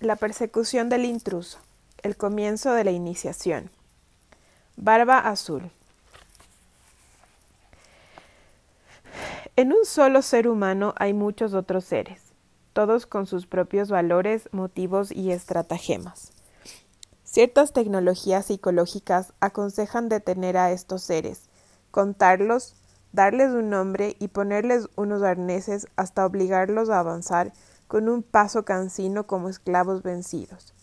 La persecución del intruso. El comienzo de la iniciación. Barba Azul. En un solo ser humano hay muchos otros seres, todos con sus propios valores, motivos y estratagemas. Ciertas tecnologías psicológicas aconsejan detener a estos seres, contarlos, darles un nombre y ponerles unos arneses hasta obligarlos a avanzar con un paso cansino como esclavos vencidos.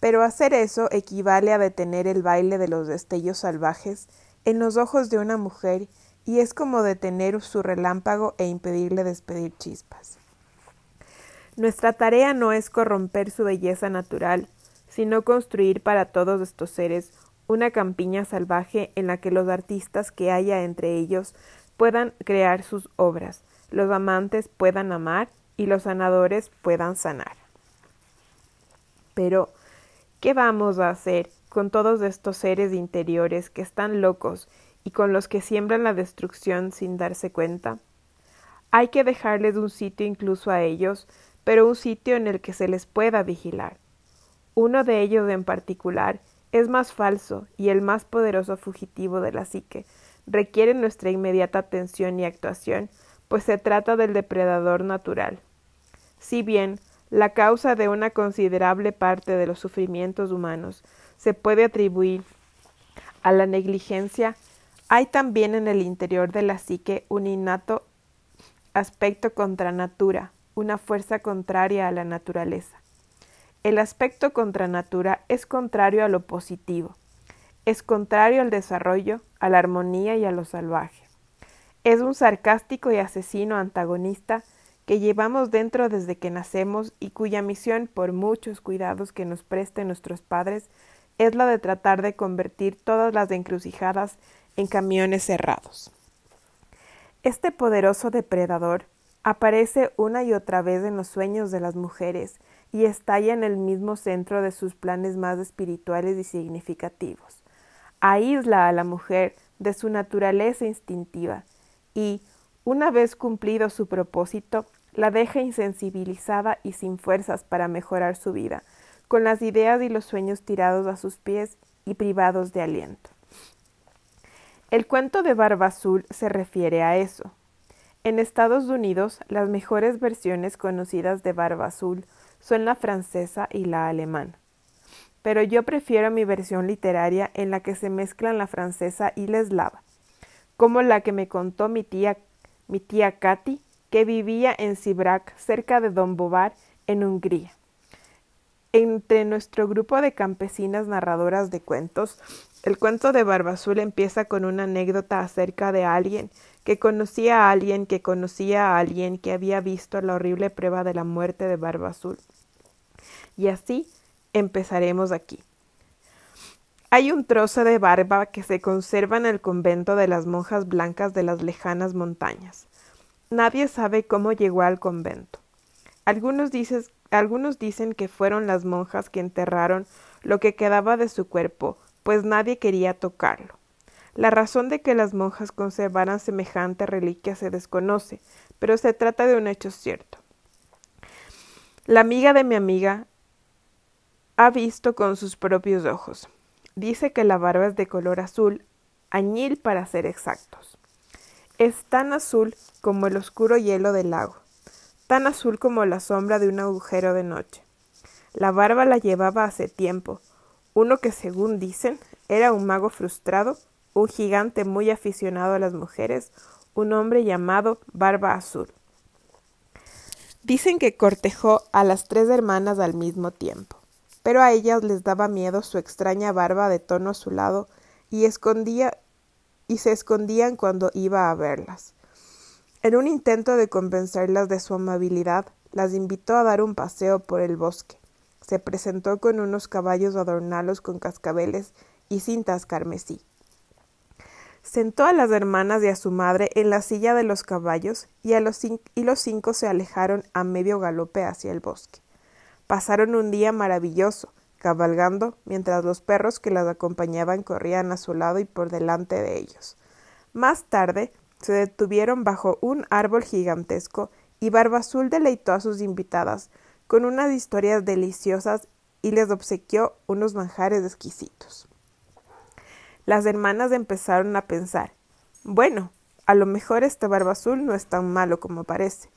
Pero hacer eso equivale a detener el baile de los destellos salvajes en los ojos de una mujer y es como detener su relámpago e impedirle despedir chispas. Nuestra tarea no es corromper su belleza natural, sino construir para todos estos seres una campiña salvaje en la que los artistas que haya entre ellos puedan crear sus obras, los amantes puedan amar y los sanadores puedan sanar. Pero, ¿qué vamos a hacer con todos estos seres interiores que están locos y con los que siembran la destrucción sin darse cuenta? Hay que dejarles un sitio incluso a ellos, pero un sitio en el que se les pueda vigilar. Uno de ellos en particular es más falso y el más poderoso fugitivo de la psique. Requiere nuestra inmediata atención y actuación, pues se trata del depredador natural. Si bien la causa de una considerable parte de los sufrimientos humanos se puede atribuir a la negligencia, hay también en el interior de la psique un innato aspecto contra natura, una fuerza contraria a la naturaleza. El aspecto contra natura es contrario a lo positivo, es contrario al desarrollo, a la armonía y a lo salvaje. Es un sarcástico y asesino antagonista que llevamos dentro desde que nacemos y cuya misión, por muchos cuidados que nos presten nuestros padres, es la de tratar de convertir todas las encrucijadas en camiones cerrados. Este poderoso depredador aparece una y otra vez en los sueños de las mujeres y estalla en el mismo centro de sus planes más espirituales y significativos. Aísla a la mujer de su naturaleza instintiva y, una vez cumplido su propósito, la deja insensibilizada y sin fuerzas para mejorar su vida, con las ideas y los sueños tirados a sus pies y privados de aliento. El cuento de Barba Azul se refiere a eso. En Estados Unidos, las mejores versiones conocidas de Barba Azul son la francesa y la alemana. Pero yo prefiero mi versión literaria en la que se mezclan la francesa y la eslava, como la que me contó mi tía Kathy, que vivía en Sibrak, cerca de Don Bobar, en Hungría. Entre nuestro grupo de campesinas narradoras de cuentos, el cuento de Barba Azul empieza con una anécdota acerca de alguien que conocía a alguien que conocía a alguien que había visto la horrible prueba de la muerte de Barba Azul. Y así empezaremos aquí. Hay un trozo de barba que se conserva en el convento de las monjas blancas de las lejanas montañas. Nadie sabe cómo llegó al convento. Algunos dicen que fueron las monjas que enterraron lo que quedaba de su cuerpo, pues nadie quería tocarlo. La razón de que las monjas conservaran semejante reliquia se desconoce, pero se trata de un hecho cierto. La amiga de mi amiga ha visto con sus propios ojos. Dice que la barba es de color azul, añil para ser exactos. Es tan azul como el oscuro hielo del lago, tan azul como la sombra de un agujero de noche. La barba la llevaba hace tiempo, uno que, según dicen, era un mago frustrado, un gigante muy aficionado a las mujeres, un hombre llamado Barba Azul. Dicen que cortejó a las tres hermanas al mismo tiempo, pero a ellas les daba miedo su extraña barba de tono azulado y se escondían cuando iba a verlas. En un intento de convencerlas de su amabilidad, las invitó a dar un paseo por el bosque. Se presentó con unos caballos adornados con cascabeles y cintas carmesí. Sentó a las hermanas y a su madre en la silla de los caballos y los cinco se alejaron a medio galope hacia el bosque. Pasaron un día maravilloso, cabalgando, mientras los perros que las acompañaban corrían a su lado y por delante de ellos. Más tarde, se detuvieron bajo un árbol gigantesco y Barba Azul deleitó a sus invitadas con unas historias deliciosas y les obsequió unos manjares exquisitos. Las hermanas empezaron a pensar, bueno, a lo mejor este Barba Azul no es tan malo como parece.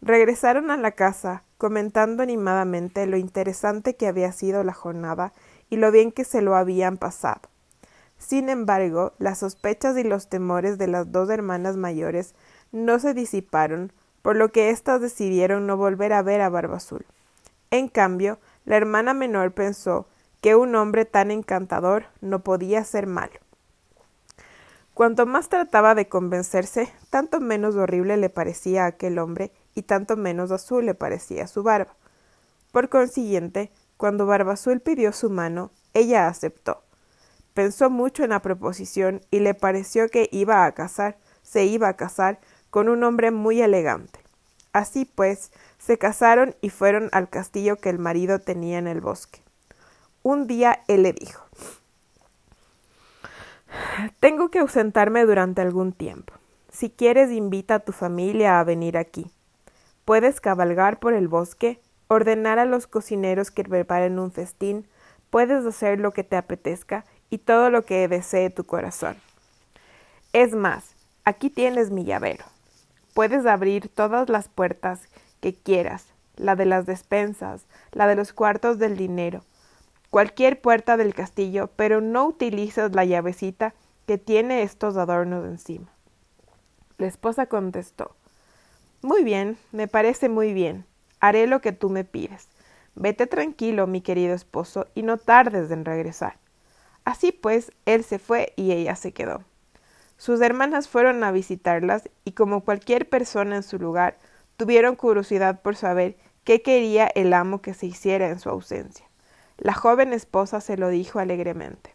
Regresaron a la casa, comentando animadamente lo interesante que había sido la jornada y lo bien que se lo habían pasado. Sin embargo, las sospechas y los temores de las dos hermanas mayores no se disiparon, por lo que éstas decidieron no volver a ver a Barba Azul. En cambio, la hermana menor pensó que un hombre tan encantador no podía ser malo. Cuanto más trataba de convencerse, tanto menos horrible le parecía a aquel hombre y tanto menos azul le parecía su barba. Por consiguiente, cuando Barba Azul pidió su mano, ella aceptó. Pensó mucho en la proposición y le pareció que se iba a casar con un hombre muy elegante. Así pues, se casaron y fueron al castillo que el marido tenía en el bosque. Un día él le dijo, «Tengo que ausentarme durante algún tiempo. Si quieres, invita a tu familia a venir aquí. Puedes cabalgar por el bosque, ordenar a los cocineros que preparen un festín, puedes hacer lo que te apetezca y todo lo que desee tu corazón. Es más, aquí tienes mi llavero. Puedes abrir todas las puertas que quieras, la de las despensas, la de los cuartos del dinero, cualquier puerta del castillo, pero no utilices la llavecita que tiene estos adornos encima». La esposa contestó, «Muy bien, me parece muy bien. Haré lo que tú me pides. Vete tranquilo, mi querido esposo, y no tardes en regresar». Así pues, él se fue y ella se quedó. Sus hermanas fueron a visitarlas y, como cualquier persona en su lugar, tuvieron curiosidad por saber qué quería el amo que se hiciera en su ausencia. La joven esposa se lo dijo alegremente.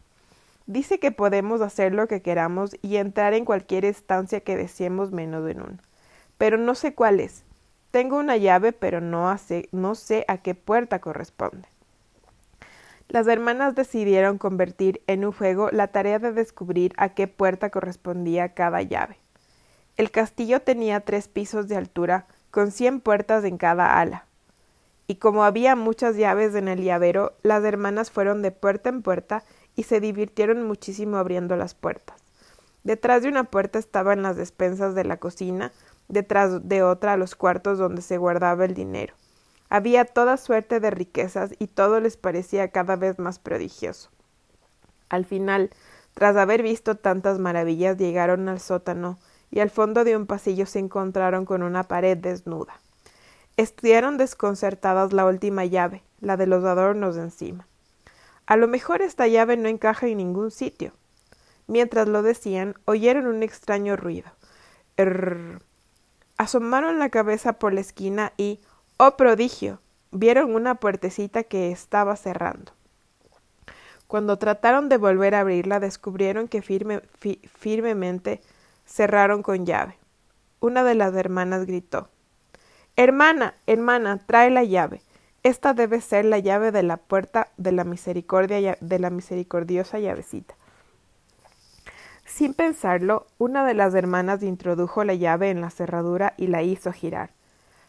«Dice que podemos hacer lo que queramos y entrar en cualquier estancia que deseemos menos en una. Pero no sé cuál es. Tengo una llave, pero no sé a qué puerta corresponde». Las hermanas decidieron convertir en un juego la tarea de descubrir a qué puerta correspondía cada llave. El castillo tenía 3 pisos de altura, con 100 puertas en cada ala. Y como había muchas llaves en el llavero, las hermanas fueron de puerta en puerta y se divirtieron muchísimo abriendo las puertas. Detrás de una puerta estaban las despensas de la cocina, detrás de otra los cuartos donde se guardaba el dinero. Había toda suerte de riquezas y todo les parecía cada vez más prodigioso. Al final, tras haber visto tantas maravillas, llegaron al sótano y al fondo de un pasillo se encontraron con una pared desnuda. Estudiaron desconcertadas la última llave, la de los adornos de encima. «A lo mejor esta llave no encaja en ningún sitio». Mientras lo decían, oyeron un extraño ruido. Asomaron la cabeza por la esquina y, ¡oh, prodigio!, vieron una puertecita que estaba cerrando. Cuando trataron de volver a abrirla, descubrieron que firmemente cerraron con llave. Una de las hermanas gritó, «¡Hermana, hermana, trae la llave! Esta debe ser la llave de la puerta de la misericordia, de la misericordiosa llavecita». Sin pensarlo, una de las hermanas introdujo la llave en la cerradura y la hizo girar.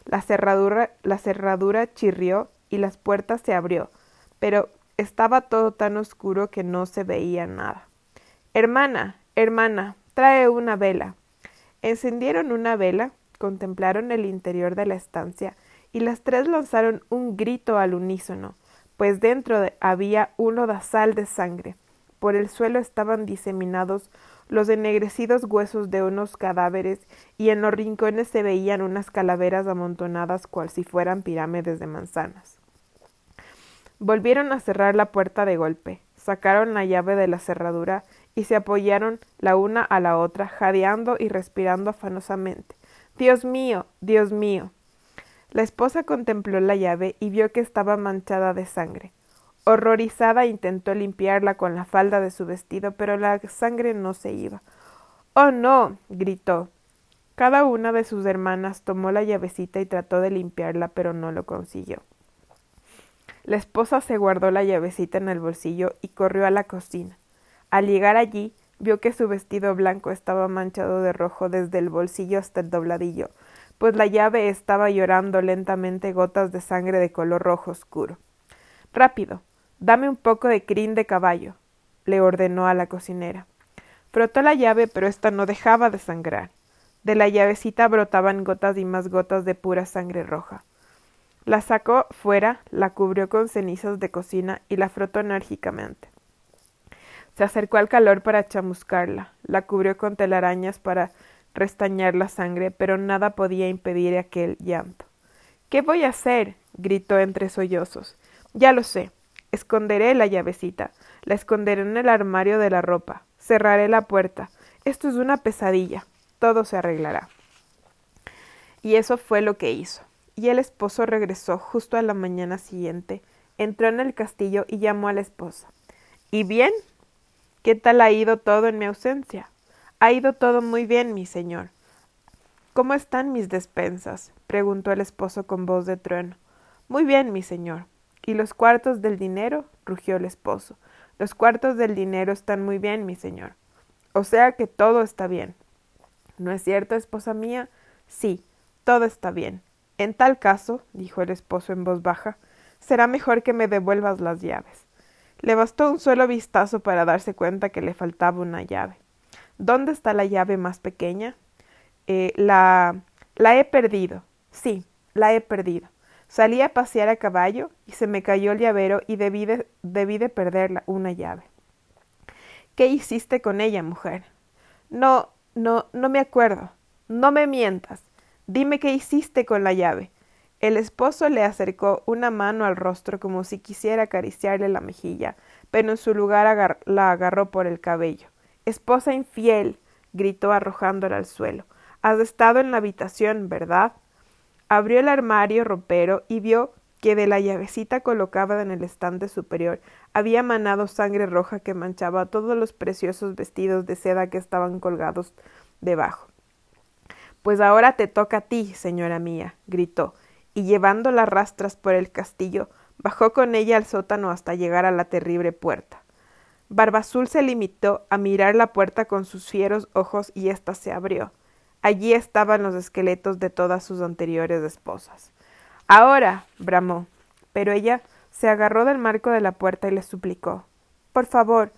La cerradura chirrió y las puertas se abrió, pero estaba todo tan oscuro que no se veía nada. «Hermana, hermana, trae una vela». Encendieron una vela, contemplaron el interior de la estancia y las 3 lanzaron un grito al unísono, pues dentro había un lodazal de sangre. Por el suelo estaban diseminados los ennegrecidos huesos de unos cadáveres y en los rincones se veían unas calaveras amontonadas cual si fueran pirámides de manzanas. Volvieron a cerrar la puerta de golpe, sacaron la llave de la cerradura y se apoyaron la una a la otra, jadeando y respirando afanosamente. «¡Dios mío! ¡Dios mío!». La esposa contempló la llave y vio que estaba manchada de sangre. Horrorizada intentó limpiarla con la falda de su vestido, pero la sangre no se iba. «¡Oh, no!», gritó. Cada una de sus hermanas tomó la llavecita y trató de limpiarla, pero no lo consiguió. La esposa se guardó la llavecita en el bolsillo y corrió a la cocina. Al llegar allí, vio que su vestido blanco estaba manchado de rojo desde el bolsillo hasta el dobladillo, pues la llave estaba llorando lentamente gotas de sangre de color rojo oscuro. —Rápido, dame un poco de crin de caballo —le ordenó a la cocinera. Frotó la llave, pero ésta no dejaba de sangrar. De la llavecita brotaban gotas y más gotas de pura sangre roja. La sacó fuera, la cubrió con cenizas de cocina y la frotó enérgicamente. Se acercó al calor para chamuscarla, la cubrió con telarañas para restañar la sangre, pero nada podía impedir aquel llanto. —¿Qué voy a hacer? —gritó entre sollozos. —Ya lo sé. Esconderé la llavecita, la esconderé en el armario de la ropa, cerraré la puerta. Esto es una pesadilla. Todo se arreglará. Y eso fue lo que hizo. Y el esposo regresó justo a la mañana siguiente, entró en el castillo y llamó a la esposa. —¿Y bien? ¿Qué tal ha ido todo en mi ausencia? —Ha ido todo muy bien, mi señor. —¿Cómo están mis despensas? —preguntó el esposo con voz de trueno. —Muy bien, mi señor. —¿Y los cuartos del dinero? —rugió el esposo. —Los cuartos del dinero están muy bien, mi señor. —O sea que todo está bien. —¿No es cierto, esposa mía? —Sí, todo está bien. —En tal caso —dijo el esposo en voz baja— será mejor que me devuelvas las llaves. Le bastó un solo vistazo para darse cuenta que le faltaba una llave. —¿Dónde está la llave más pequeña? La he perdido. —Sí, la he perdido. Salí a pasear a caballo y se me cayó el llavero y debí de perderla una llave. —¿Qué hiciste con ella, mujer? No me acuerdo. —No me mientas. Dime qué hiciste con la llave. El esposo le acercó una mano al rostro como si quisiera acariciarle la mejilla, pero en su lugar la agarró por el cabello. —¡Esposa infiel! —gritó arrojándola al suelo. —Has estado en la habitación, ¿verdad? Abrió el armario ropero y vio que de la llavecita colocada en el estante superior había manado sangre roja que manchaba todos los preciosos vestidos de seda que estaban colgados debajo. —Pues ahora te toca a ti, señora mía —gritó, y llevando las rastras por el castillo, bajó con ella al sótano hasta llegar a la terrible puerta. Barba Azul se limitó a mirar la puerta con sus fieros ojos y ésta se abrió. Allí estaban los esqueletos de todas sus anteriores esposas. —¡Ahora! —bramó, pero ella se agarró del marco de la puerta y le suplicó. —Por favor,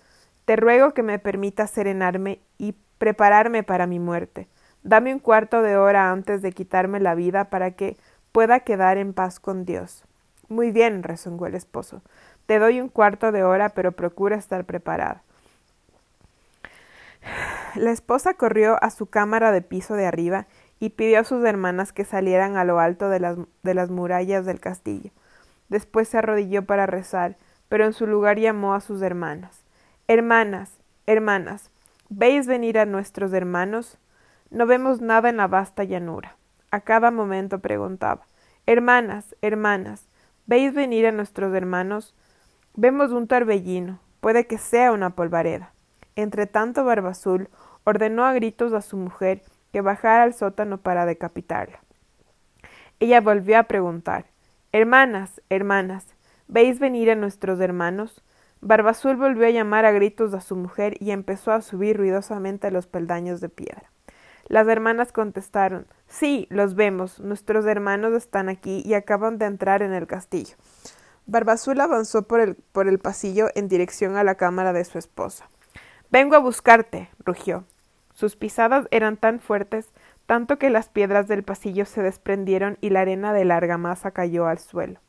te ruego que me permitas serenarme y prepararme para mi muerte. Dame un cuarto de hora antes de quitarme la vida para que pueda quedar en paz con Dios. —Muy bien —rezongó el esposo—, te doy un cuarto de hora, pero procura estar preparada. La esposa corrió a su cámara de piso de arriba y pidió a sus hermanas que salieran a lo alto de las murallas del castillo. Después se arrodilló para rezar, pero en su lugar llamó a sus hermanas. —Hermanas, hermanas, ¿veis venir a nuestros hermanos? No vemos nada en la vasta llanura. A cada momento preguntaba. —Hermanas, hermanas, ¿veis venir a nuestros hermanos? Vemos un torbellino. Puede que sea una polvareda. Entretanto, Barba Azul ordenó a gritos a su mujer que bajara al sótano para decapitarla. Ella volvió a preguntar. —Hermanas, hermanas, ¿veis venir a nuestros hermanos? Barba Azul volvió a llamar a gritos a su mujer y empezó a subir ruidosamente los peldaños de piedra. Las hermanas contestaron, —Sí, los vemos, nuestros hermanos están aquí y acaban de entrar en el castillo. Barba Azul avanzó por el pasillo en dirección a la cámara de su esposa. —Vengo a buscarte —rugió. Sus pisadas eran tan fuertes, tanto que las piedras del pasillo se desprendieron y la arena de larga masa cayó al suelo.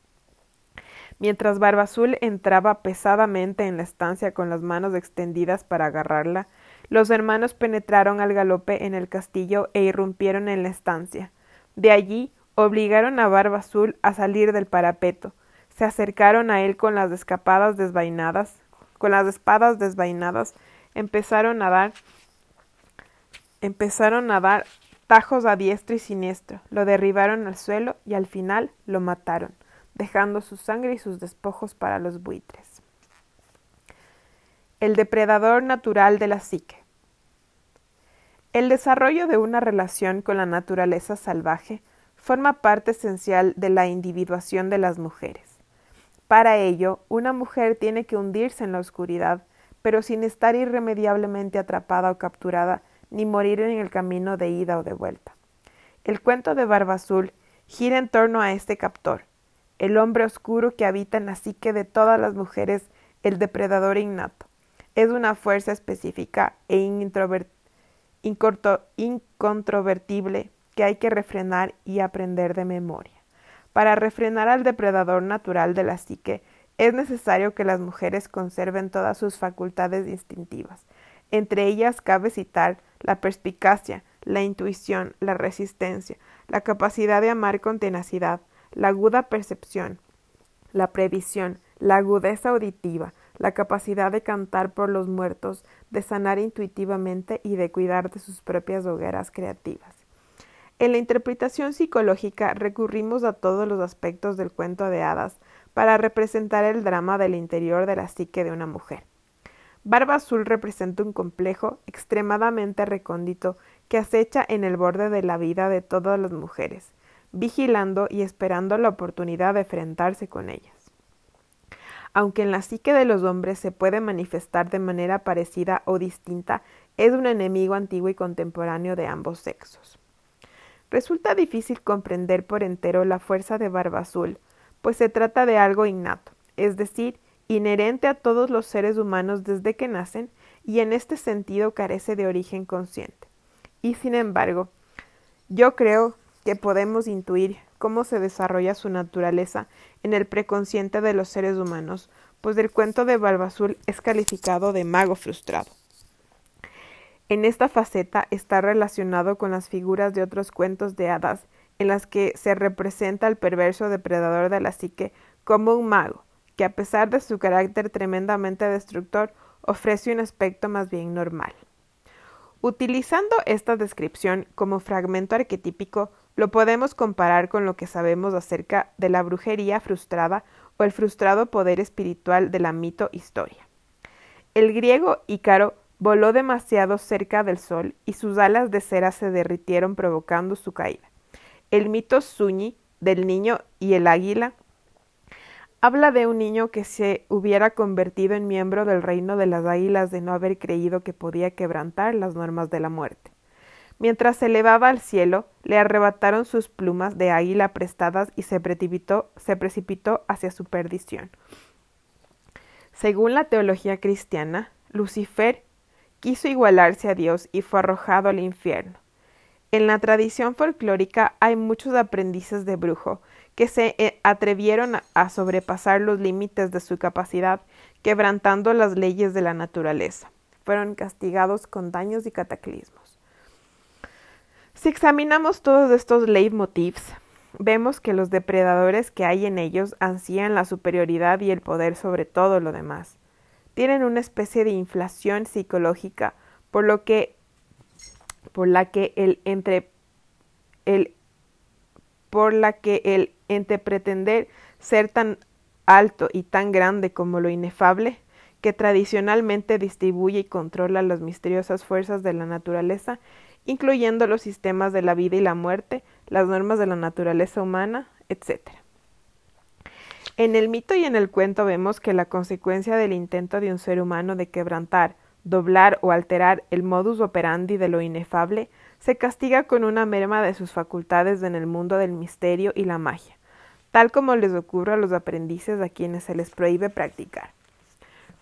Mientras Barba Azul entraba pesadamente en la estancia con las manos extendidas para agarrarla, los hermanos penetraron al galope en el castillo e irrumpieron en la estancia. De allí obligaron a Barba Azul a salir del parapeto. Se acercaron a él con las espadas desvainadas, empezaron a dar tajos a diestro y siniestro, lo derribaron al suelo y al final lo mataron, dejando su sangre y sus despojos para los buitres. El depredador natural de la psique. El desarrollo de una relación con la naturaleza salvaje forma parte esencial de la individuación de las mujeres. Para ello, una mujer tiene que hundirse en la oscuridad, pero sin estar irremediablemente atrapada o capturada, ni morir en el camino de ida o de vuelta. El cuento de Barba Azul gira en torno a este captor, el hombre oscuro que habita en la psique de todas las mujeres, el depredador innato. Es una fuerza específica e incontrovertible que hay que refrenar y aprender de memoria. Para refrenar al depredador natural de la psique, es necesario que las mujeres conserven todas sus facultades instintivas. Entre ellas cabe citar la perspicacia, la intuición, la resistencia, la capacidad de amar con tenacidad, la aguda percepción, la previsión, la agudeza auditiva, la capacidad de cantar por los muertos, de sanar intuitivamente y de cuidar de sus propias hogueras creativas. En la interpretación psicológica recurrimos a todos los aspectos del cuento de hadas para representar el drama del interior de la psique de una mujer. Barba Azul representa un complejo extremadamente recóndito que acecha en el borde de la vida de todas las mujeres, vigilando y esperando la oportunidad de enfrentarse con ellas. Aunque en la psique de los hombres se puede manifestar de manera parecida o distinta, es un enemigo antiguo y contemporáneo de ambos sexos. Resulta difícil comprender por entero la fuerza de Barba Azul, pues se trata de algo innato, es decir, inherente a todos los seres humanos desde que nacen y en este sentido carece de origen consciente. Y sin embargo, yo creo que podemos intuir cómo se desarrolla su naturaleza en el preconsciente de los seres humanos, pues el cuento de Barba Azul es calificado de mago frustrado. En esta faceta está relacionado con las figuras de otros cuentos de hadas, en las que se representa al perverso depredador de la psique como un mago, que a pesar de su carácter tremendamente destructor, ofrece un aspecto más bien normal. Utilizando esta descripción como fragmento arquetípico, lo podemos comparar con lo que sabemos acerca de la brujería frustrada o el frustrado poder espiritual de la mito-historia. El griego Ícaro voló demasiado cerca del sol y sus alas de cera se derritieron provocando su caída. El mito Zúñi del niño y el águila habla de un niño que se hubiera convertido en miembro del reino de las águilas de no haber creído que podía quebrantar las normas de la muerte. Mientras se elevaba al cielo, le arrebataron sus plumas de águila prestadas y se precipitó hacia su perdición. Según la teología cristiana, Lucifer quiso igualarse a Dios y fue arrojado al infierno. En la tradición folclórica hay muchos aprendices de brujo que se atrevieron a sobrepasar los límites de su capacidad, quebrantando las leyes de la naturaleza. Fueron castigados con daños y cataclismos. Si examinamos todos estos leitmotivs, vemos que los depredadores que hay en ellos ansían la superioridad y el poder sobre todo lo demás. Tienen una especie de inflación psicológica por la que el ente pretender ser tan alto y tan grande como lo inefable, que tradicionalmente distribuye y controla las misteriosas fuerzas de la naturaleza, incluyendo los sistemas de la vida y la muerte, las normas de la naturaleza humana, etc. En el mito y en el cuento vemos que la consecuencia del intento de un ser humano de quebrantar, doblar o alterar el modus operandi de lo inefable se castiga con una merma de sus facultades en el mundo del misterio y la magia, tal como les ocurre a los aprendices a quienes se les prohíbe practicar.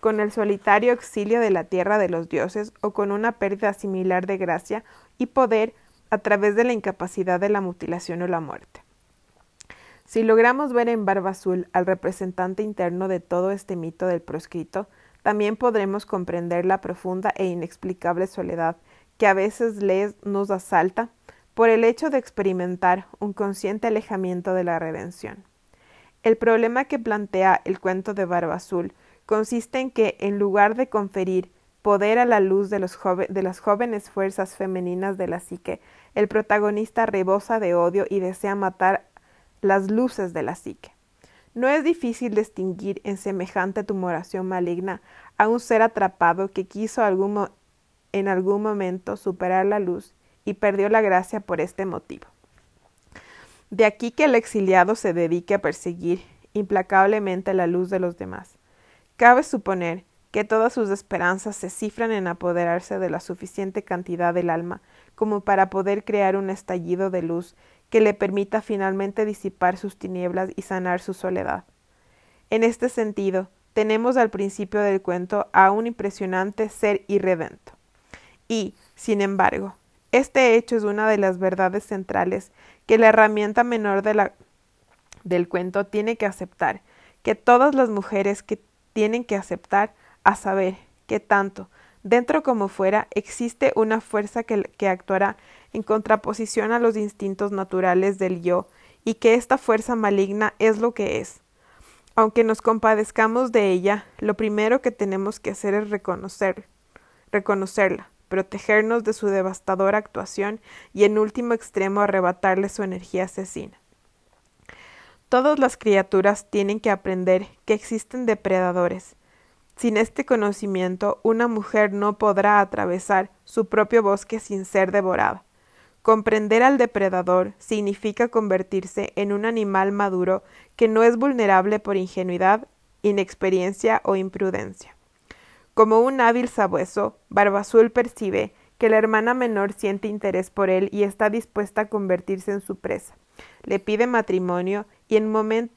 Con el solitario exilio de la tierra de los dioses o con una pérdida similar de gracia y poder a través de la incapacidad de la mutilación o la muerte. Si logramos ver en Barba Azul al representante interno de todo este mito del proscrito, también podremos comprender la profunda e inexplicable soledad que a veces nos asalta por el hecho de experimentar un consciente alejamiento de la redención. El problema que plantea el cuento de Barba Azul consiste en que, en lugar de conferir poder a la luz de las jóvenes fuerzas femeninas de la psique, el protagonista rebosa de odio y desea matar las luces de la psique. No es difícil distinguir en semejante tumoración maligna a un ser atrapado que quiso en algún momento superar la luz y perdió la gracia por este motivo. De aquí que el exiliado se dedique a perseguir implacablemente la luz de los demás. Cabe suponer que todas sus esperanzas se cifran en apoderarse de la suficiente cantidad del alma como para poder crear un estallido de luz que le permita finalmente disipar sus tinieblas y sanar su soledad. En este sentido, tenemos al principio del cuento a un impresionante ser irredento. Y, sin embargo, este hecho es una de las verdades centrales que la herramienta menor del cuento tiene que aceptar, que todas las mujeres que tienen que aceptar, a saber, que tanto, dentro como fuera, existe una fuerza que actuará en contraposición a los instintos naturales del yo, y que esta fuerza maligna es lo que es. Aunque nos compadezcamos de ella, lo primero que tenemos que hacer es reconocerla, protegernos de su devastadora actuación y en último extremo arrebatarle su energía asesina. Todas las criaturas tienen que aprender que existen depredadores. Sin este conocimiento, una mujer no podrá atravesar su propio bosque sin ser devorada. Comprender al depredador significa convertirse en un animal maduro que no es vulnerable por ingenuidad, inexperiencia o imprudencia. Como un hábil sabueso, Barba Azul percibe que la hermana menor siente interés por él y está dispuesta a convertirse en su presa. Le pide matrimonio y en momento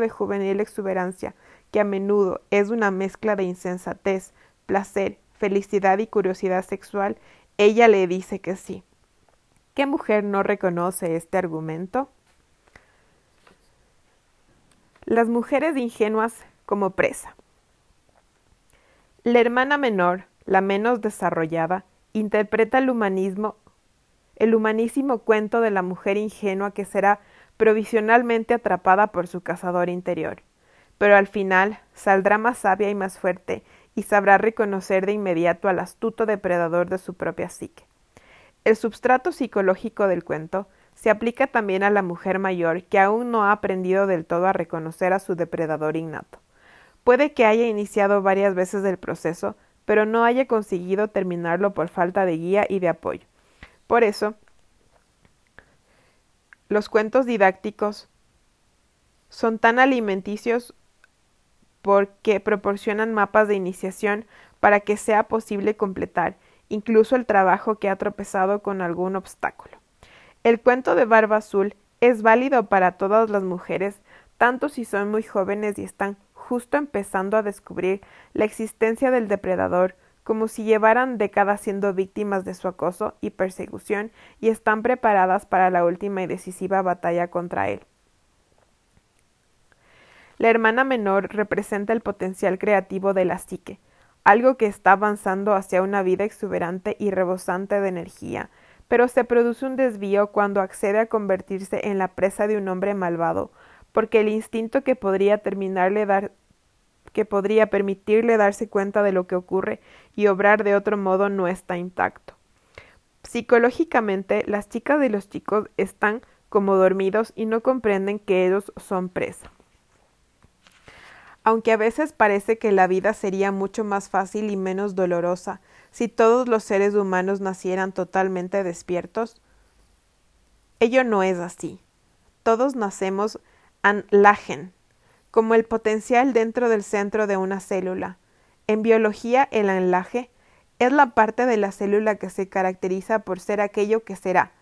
de juvenil exuberancia, que a menudo es una mezcla de insensatez, placer, felicidad y curiosidad sexual, ella le dice que sí. ¿Qué mujer no reconoce este argumento? Las mujeres ingenuas como presa. La hermana menor, la menos desarrollada, interpreta el humanísimo cuento de la mujer ingenua que será provisionalmente atrapada por su cazador interior, pero al final saldrá más sabia y más fuerte, y sabrá reconocer de inmediato al astuto depredador de su propia psique. El substrato psicológico del cuento se aplica también a la mujer mayor que aún no ha aprendido del todo a reconocer a su depredador innato. Puede que haya iniciado varias veces el proceso, pero no haya conseguido terminarlo por falta de guía y de apoyo. Por eso, los cuentos didácticos son tan alimenticios porque proporcionan mapas de iniciación para que sea posible completar incluso el trabajo que ha tropezado con algún obstáculo. El cuento de Barba Azul es válido para todas las mujeres, tanto si son muy jóvenes y están justo empezando a descubrir la existencia del depredador, como si llevaran décadas siendo víctimas de su acoso y persecución y están preparadas para la última y decisiva batalla contra él. La hermana menor representa el potencial creativo de la psique, algo que está avanzando hacia una vida exuberante y rebosante de energía, pero se produce un desvío cuando accede a convertirse en la presa de un hombre malvado, porque el instinto que podría permitirle darse cuenta de lo que ocurre y obrar de otro modo no está intacto. Psicológicamente, las chicas y los chicos están como dormidos y no comprenden que ellos son presa. Aunque a veces parece que la vida sería mucho más fácil y menos dolorosa si todos los seres humanos nacieran totalmente despiertos, ello no es así. Todos nacemos an lagen, como el potencial dentro del centro de una célula. En biología, el enlaje es la parte de la célula que se caracteriza por ser aquello que será.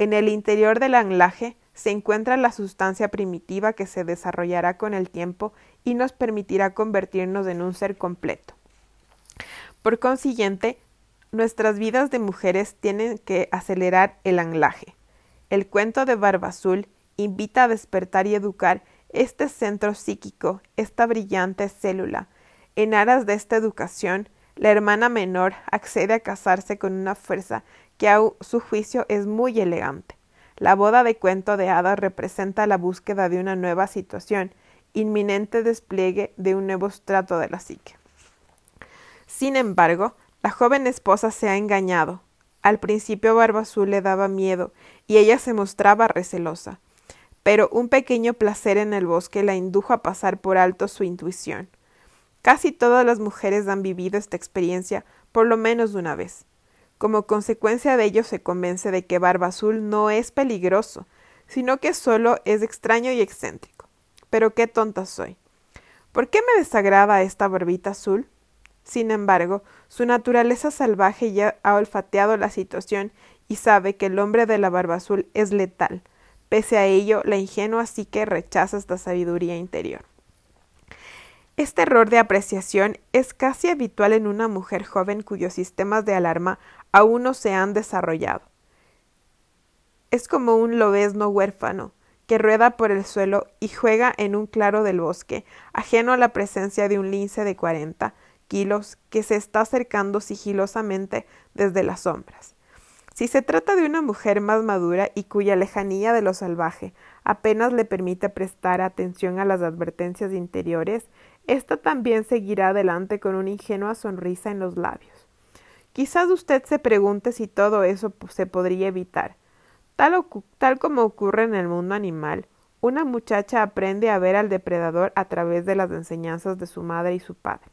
En el interior del enlaje se encuentra la sustancia primitiva que se desarrollará con el tiempo y nos permitirá convertirnos en un ser completo. Por consiguiente, nuestras vidas de mujeres tienen que acelerar el anclaje. El cuento de Barba Azul invita a despertar y educar este centro psíquico, esta brillante célula. En aras de esta educación, la hermana menor accede a casarse con una fuerza que a su juicio es muy elegante. La boda de cuento de hadas representa la búsqueda de una nueva situación, inminente despliegue de un nuevo estrato de la psique. Sin embargo, la joven esposa se ha engañado. Al principio Barba Azul le daba miedo y ella se mostraba recelosa, pero un pequeño placer en el bosque la indujo a pasar por alto su intuición. Casi todas las mujeres han vivido esta experiencia por lo menos una vez. Como consecuencia de ello se convence de que Barba Azul no es peligroso, sino que solo es extraño y excéntrico. Pero qué tonta soy. ¿Por qué me desagrada esta barbita azul? Sin embargo, su naturaleza salvaje ya ha olfateado la situación y sabe que el hombre de la barba azul es letal. Pese a ello, la ingenua psique rechaza esta sabiduría interior. Este error de apreciación es casi habitual en una mujer joven cuyos sistemas de alarma aún no se han desarrollado. Es como un lobezno huérfano que rueda por el suelo y juega en un claro del bosque, ajeno a la presencia de un lince de 40 kilos que se está acercando sigilosamente desde las sombras. Si se trata de una mujer más madura y cuya lejanía de lo salvaje apenas le permite prestar atención a las advertencias interiores, ésta también seguirá adelante con una ingenua sonrisa en los labios. Quizás usted se pregunte si todo eso se podría evitar. Tal como ocurre en el mundo animal, una muchacha aprende a ver al depredador a través de las enseñanzas de su madre y su padre.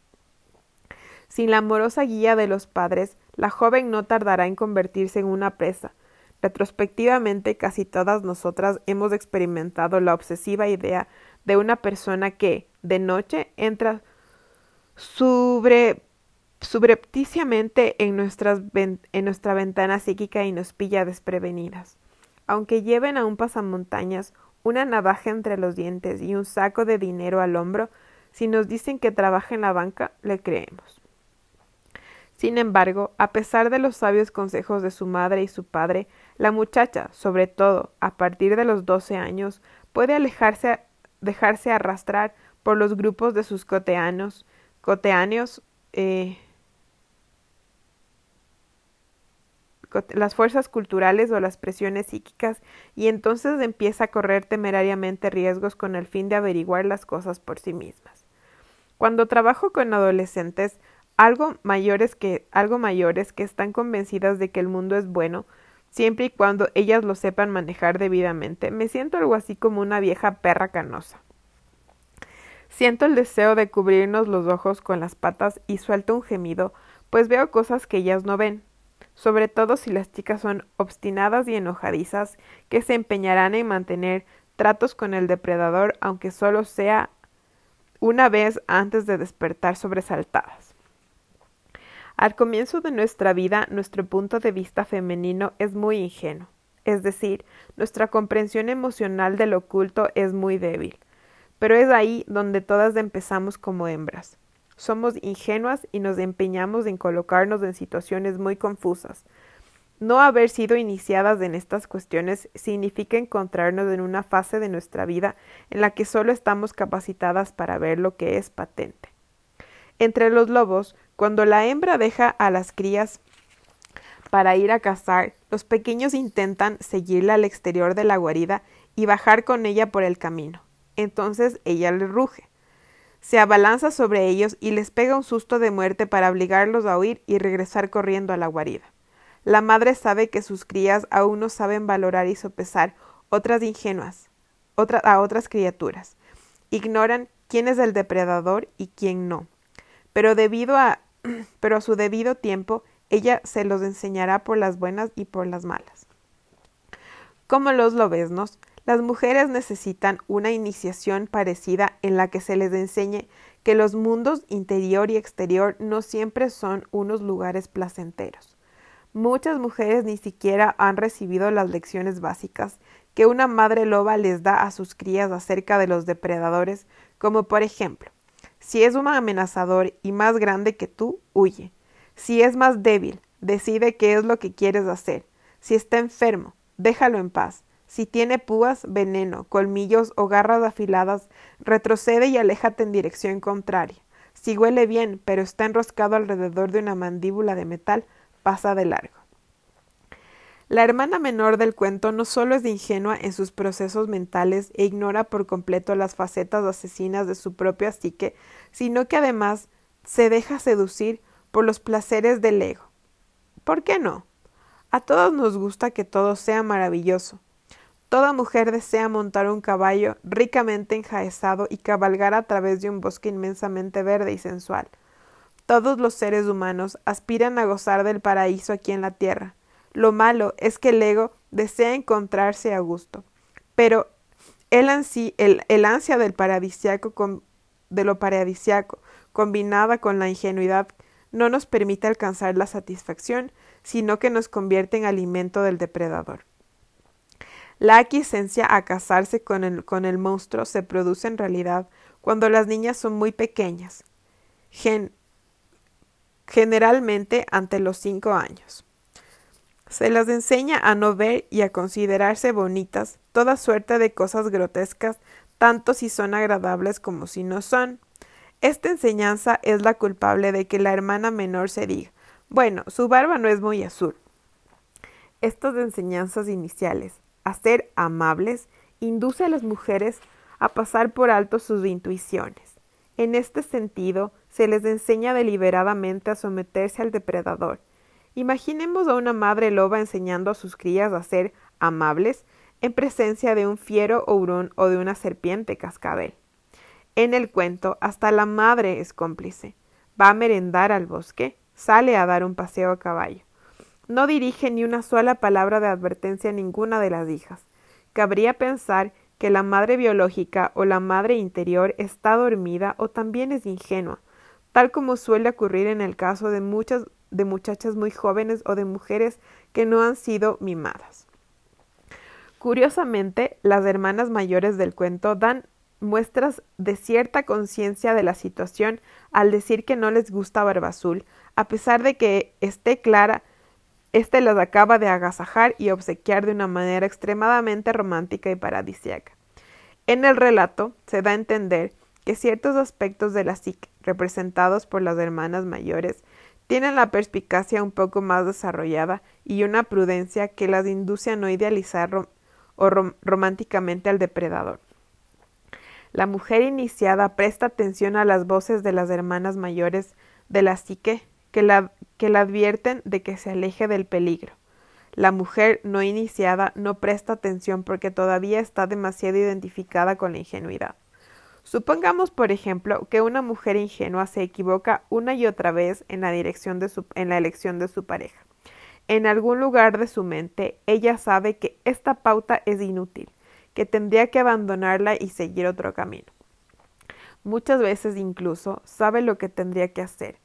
Sin la amorosa guía de los padres, la joven no tardará en convertirse en una presa. Retrospectivamente, casi todas nosotras hemos experimentado la obsesiva idea de una persona que, de noche, entra subrepticiamente en nuestra ventana psíquica y nos pilla desprevenidas. Aunque lleven a un pasamontañas, una navaja entre los dientes y un saco de dinero al hombro, si nos dicen que trabaja en la banca, le creemos. Sin embargo, a pesar de los sabios consejos de su madre y su padre, la muchacha, sobre todo a partir de los 12 años, puede dejarse arrastrar por los grupos de sus las fuerzas culturales o las presiones psíquicas, y entonces empieza a correr temerariamente riesgos con el fin de averiguar las cosas por sí mismas. Cuando trabajo con adolescentes, algo mayores que están convencidas de que el mundo es bueno, siempre y cuando ellas lo sepan manejar debidamente, me siento algo así como una vieja perra canosa. Siento el deseo de cubrirnos los ojos con las patas y suelto un gemido, pues veo cosas que ellas no ven, sobre todo si las chicas son obstinadas y enojadizas, que se empeñarán en mantener tratos con el depredador, aunque solo sea una vez antes de despertar sobresaltadas. Al comienzo de nuestra vida, nuestro punto de vista femenino es muy ingenuo, es decir, nuestra comprensión emocional de lo oculto es muy débil. Pero es ahí donde todas empezamos como hembras. Somos ingenuas y nos empeñamos en colocarnos en situaciones muy confusas. No haber sido iniciadas en estas cuestiones significa encontrarnos en una fase de nuestra vida en la que solo estamos capacitadas para ver lo que es patente. Entre los lobos, cuando la hembra deja a las crías para ir a cazar, los pequeños intentan seguirla al exterior de la guarida y bajar con ella por el camino. Entonces ella les ruge, se abalanza sobre ellos y les pega un susto de muerte para obligarlos a huir y regresar corriendo a la guarida. La madre sabe que sus crías aún no saben valorar y sopesar a otras criaturas. Ignoran quién es el depredador y quién no. Pero a su debido tiempo, ella se los enseñará por las buenas y por las malas. Como los lobeznos, las mujeres necesitan una iniciación parecida en la que se les enseñe que los mundos interior y exterior no siempre son unos lugares placenteros. Muchas mujeres ni siquiera han recibido las lecciones básicas que una madre loba les da a sus crías acerca de los depredadores, como por ejemplo, si es un amenazador y más grande que tú, huye. Si es más débil, decide qué es lo que quieres hacer. Si está enfermo, déjalo en paz. Si tiene púas, veneno, colmillos o garras afiladas, retrocede y aléjate en dirección contraria. Si huele bien, pero está enroscado alrededor de una mandíbula de metal, pasa de largo. La hermana menor del cuento no solo es ingenua en sus procesos mentales e ignora por completo las facetas asesinas de su propia psique, sino que además se deja seducir por los placeres del ego. ¿Por qué no? A todos nos gusta que todo sea maravilloso. Toda mujer desea montar un caballo ricamente enjaezado y cabalgar a través de un bosque inmensamente verde y sensual. Todos los seres humanos aspiran a gozar del paraíso aquí en la tierra. Lo malo es que el ego desea encontrarse a gusto, pero el ansia de lo paradisiaco, combinada con la ingenuidad, no nos permite alcanzar la satisfacción, sino que nos convierte en alimento del depredador. La aquiescencia a casarse con el monstruo se produce en realidad cuando las niñas son muy pequeñas, generalmente ante los 5 años. Se las enseña a no ver y a considerarse bonitas toda suerte de cosas grotescas, tanto si son agradables como si no son. Esta enseñanza es la culpable de que la hermana menor se diga: bueno, su barba no es muy azul. Estas enseñanzas iniciales a ser amables induce a las mujeres a pasar por alto sus intuiciones. En este sentido, se les enseña deliberadamente a someterse al depredador. Imaginemos a una madre loba enseñando a sus crías a ser amables en presencia de un fiero hurón o de una serpiente cascabel. En el cuento, hasta la madre es cómplice. Va a merendar al bosque, sale a dar un paseo a caballo. No dirige ni una sola palabra de advertencia a ninguna de las hijas. Cabría pensar que la madre biológica o la madre interior está dormida o también es ingenua, tal como suele ocurrir en el caso de muchachas muy jóvenes o de mujeres que no han sido mimadas. Curiosamente, las hermanas mayores del cuento dan muestras de cierta conciencia de la situación al decir que no les gusta Barba Azul, a pesar de que esté clara Este las acaba de agasajar y obsequiar de una manera extremadamente romántica y paradisíaca. En el relato se da a entender que ciertos aspectos de la psique representados por las hermanas mayores tienen la perspicacia un poco más desarrollada y una prudencia que las induce a no idealizar románticamente al depredador. La mujer iniciada presta atención a las voces de las hermanas mayores de la psique que la advierten de que se aleje del peligro. La mujer no iniciada no presta atención porque todavía está demasiado identificada con la ingenuidad. Supongamos, por ejemplo, que una mujer ingenua se equivoca una y otra vez en la elección de su pareja. En algún lugar de su mente, ella sabe que esta pauta es inútil, que tendría que abandonarla y seguir otro camino. Muchas veces incluso sabe lo que tendría que hacer,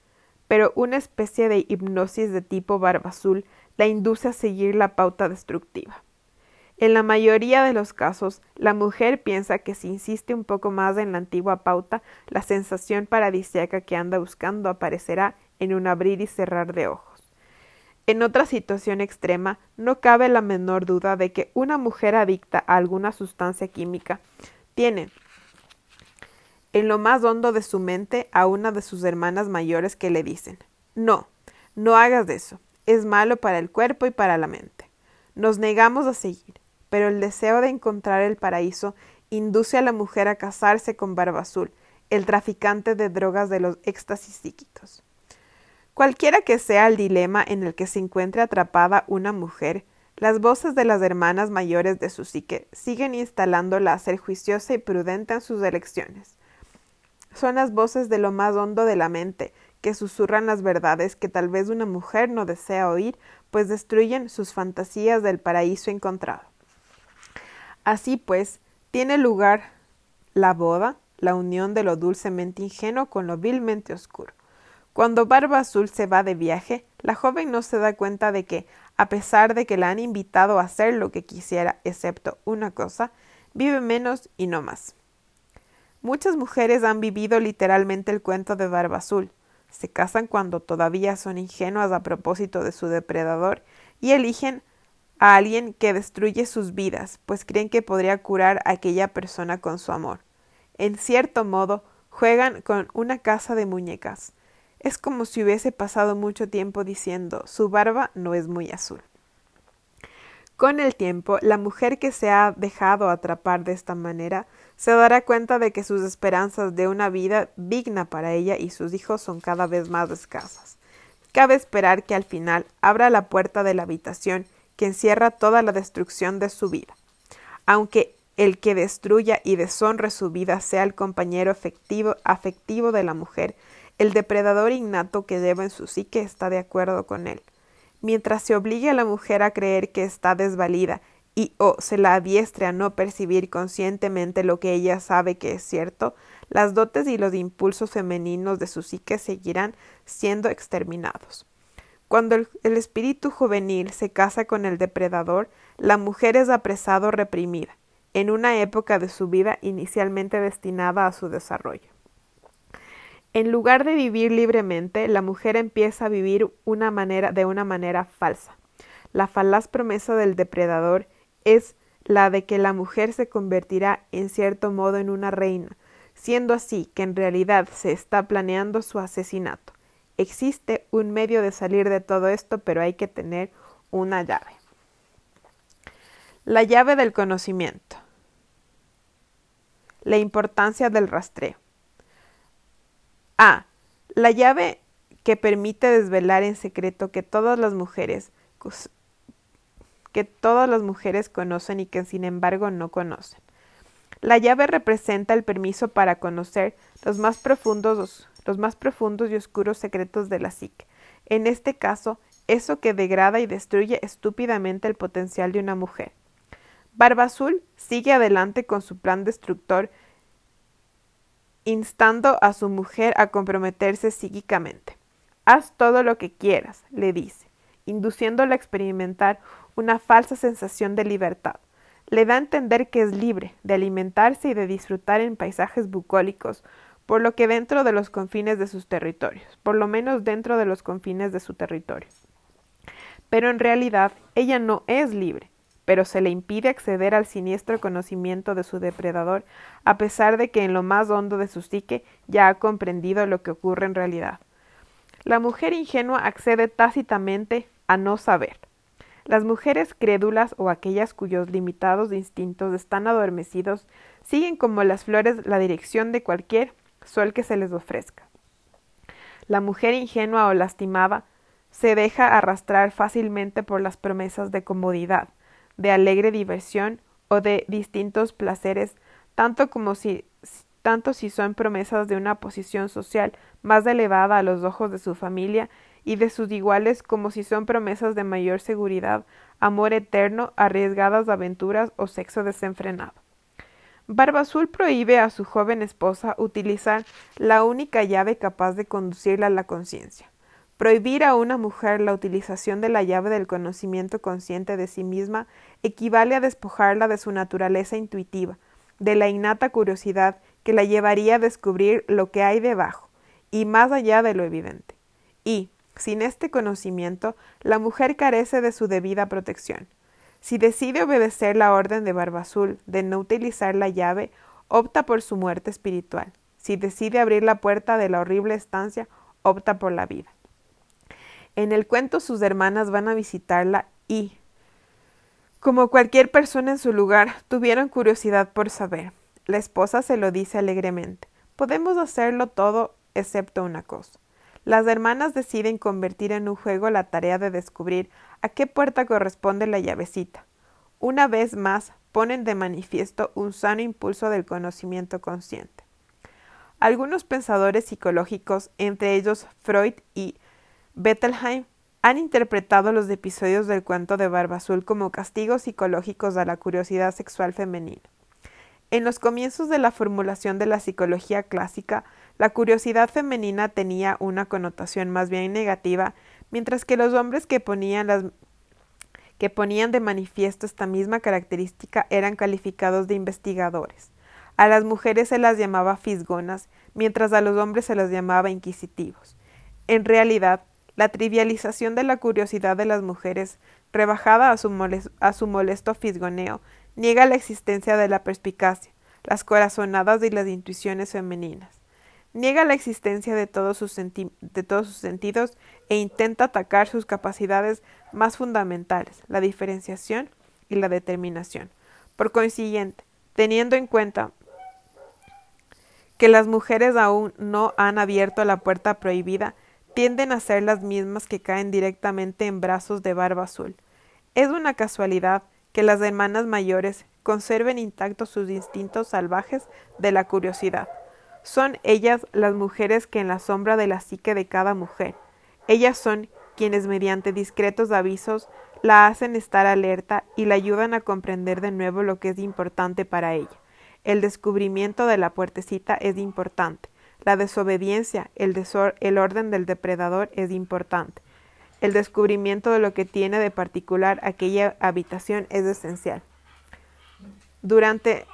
pero una especie de hipnosis de tipo Barba Azul la induce a seguir la pauta destructiva. En la mayoría de los casos, la mujer piensa que si insiste un poco más en la antigua pauta, la sensación paradisíaca que anda buscando aparecerá en un abrir y cerrar de ojos. En otra situación extrema, no cabe la menor duda de que una mujer adicta a alguna sustancia química tiene en lo más hondo de su mente a una de sus hermanas mayores que le dicen: no hagas eso, es malo para el cuerpo y para la mente. Nos negamos a seguir, pero el deseo de encontrar el paraíso induce a la mujer a casarse con Barba Azul, el traficante de drogas de los éxtasis psíquicos. Cualquiera que sea el dilema en el que se encuentre atrapada una mujer, las voces de las hermanas mayores de su psique siguen instalándola a ser juiciosa y prudente en sus elecciones. Son las voces de lo más hondo de la mente que susurran las verdades que tal vez una mujer no desea oír, pues destruyen sus fantasías del paraíso encontrado. Así pues, tiene lugar la boda, la unión de lo dulcemente ingenuo con lo vilmente oscuro. Cuando Barba Azul se va de viaje, la joven no se da cuenta de que, a pesar de que la han invitado a hacer lo que quisiera, excepto una cosa, vive menos y no más. Muchas mujeres han vivido literalmente el cuento de Barba Azul. Se casan cuando todavía son ingenuas a propósito de su depredador y eligen a alguien que destruye sus vidas, pues creen que podría curar a aquella persona con su amor. En cierto modo, juegan con una casa de muñecas. Es como si hubiese pasado mucho tiempo diciendo: su barba no es muy azul. Con el tiempo, la mujer que se ha dejado atrapar de esta manera se dará cuenta de que sus esperanzas de una vida digna para ella y sus hijos son cada vez más escasas. Cabe esperar que al final abra la puerta de la habitación que encierra toda la destrucción de su vida. Aunque el que destruya y deshonre su vida sea el compañero afectivo de la mujer, el depredador innato que lleva en su psique está de acuerdo con él. Mientras se obligue a la mujer a creer que está desvalida y o se la adiestre a no percibir conscientemente lo que ella sabe que es cierto, las dotes y los impulsos femeninos de su psique seguirán siendo exterminados. Cuando el espíritu juvenil se casa con el depredador, la mujer es apresada o reprimida, en una época de su vida inicialmente destinada a su desarrollo. En lugar de vivir libremente, la mujer empieza a vivir de una manera falsa. La falaz promesa del depredador es la de que la mujer se convertirá en cierto modo en una reina, siendo así que en realidad se está planeando su asesinato. Existe un medio de salir de todo esto, pero hay que tener una llave. La llave del conocimiento. La importancia del rastreo. A. La llave que permite desvelar en secreto que todas las mujeres conocen y que sin embargo no conocen. La llave representa el permiso para conocer los más profundos y oscuros secretos de la psique. En este caso, eso que degrada y destruye estúpidamente el potencial de una mujer. Barba Azul sigue adelante con su plan destructor, instando a su mujer a comprometerse psíquicamente. Haz todo lo que quieras, le dice, induciéndola a experimentar una falsa sensación de libertad. Le da a entender que es libre de alimentarse y de disfrutar en paisajes bucólicos, por lo menos dentro de los confines de su territorio. Pero en realidad ella no es libre, pero se le impide acceder al siniestro conocimiento de su depredador, a pesar de que en lo más hondo de su psique ya ha comprendido lo que ocurre en realidad. La mujer ingenua accede tácitamente a no saber. Las mujeres crédulas o aquellas cuyos limitados instintos están adormecidos siguen como las flores la dirección de cualquier sol que se les ofrezca. La mujer ingenua o lastimada se deja arrastrar fácilmente por las promesas de comodidad, de alegre diversión o de distintos placeres, tanto si son promesas de una posición social más elevada a los ojos de su familia y de sus iguales como si son promesas de mayor seguridad, amor eterno, arriesgadas aventuras o sexo desenfrenado. Barba Azul prohíbe a su joven esposa utilizar la única llave capaz de conducirla a la conciencia. Prohibir a una mujer la utilización de la llave del conocimiento consciente de sí misma equivale a despojarla de su naturaleza intuitiva, de la innata curiosidad que la llevaría a descubrir lo que hay debajo y más allá de lo evidente. Y, sin este conocimiento, la mujer carece de su debida protección. Si decide obedecer la orden de Barba Azul de no utilizar la llave, opta por su muerte espiritual. Si decide abrir la puerta de la horrible estancia, opta por la vida. En el cuento sus hermanas van a visitarla y, como cualquier persona en su lugar, tuvieron curiosidad por saber. La esposa se lo dice alegremente. Podemos hacerlo todo excepto una cosa. Las hermanas deciden convertir en un juego la tarea de descubrir a qué puerta corresponde la llavecita. Una vez más ponen de manifiesto un sano impulso del conocimiento consciente. Algunos pensadores psicológicos, entre ellos Freud y Bettelheim, han interpretado los episodios del cuento de Barba Azul como castigos psicológicos a la curiosidad sexual femenina. En los comienzos de la formulación de la psicología clásica, la curiosidad femenina tenía una connotación más bien negativa, mientras que los hombres que ponían de manifiesto esta misma característica eran calificados de investigadores. A las mujeres se las llamaba fisgonas, mientras a los hombres se las llamaba inquisitivos. En realidad, la trivialización de la curiosidad de las mujeres, rebajada a su molesto fisgoneo, niega la existencia de la perspicacia, las corazonadas y las intuiciones femeninas. Niega la existencia de todos sus sentidos e intenta atacar sus capacidades más fundamentales, la diferenciación y la determinación. Por consiguiente, teniendo en cuenta que las mujeres aún no han abierto la puerta prohibida, tienden a ser las mismas que caen directamente en brazos de Barba Azul. Es una casualidad que las hermanas mayores conserven intactos sus instintos salvajes de la curiosidad. Son ellas las mujeres que en la sombra de la psique de cada mujer. Ellas son quienes mediante discretos avisos la hacen estar alerta y la ayudan a comprender de nuevo lo que es importante para ella. El descubrimiento de la puertecita es importante. La desobediencia, el orden del depredador es importante. El descubrimiento de lo que tiene de particular aquella habitación es esencial. Durante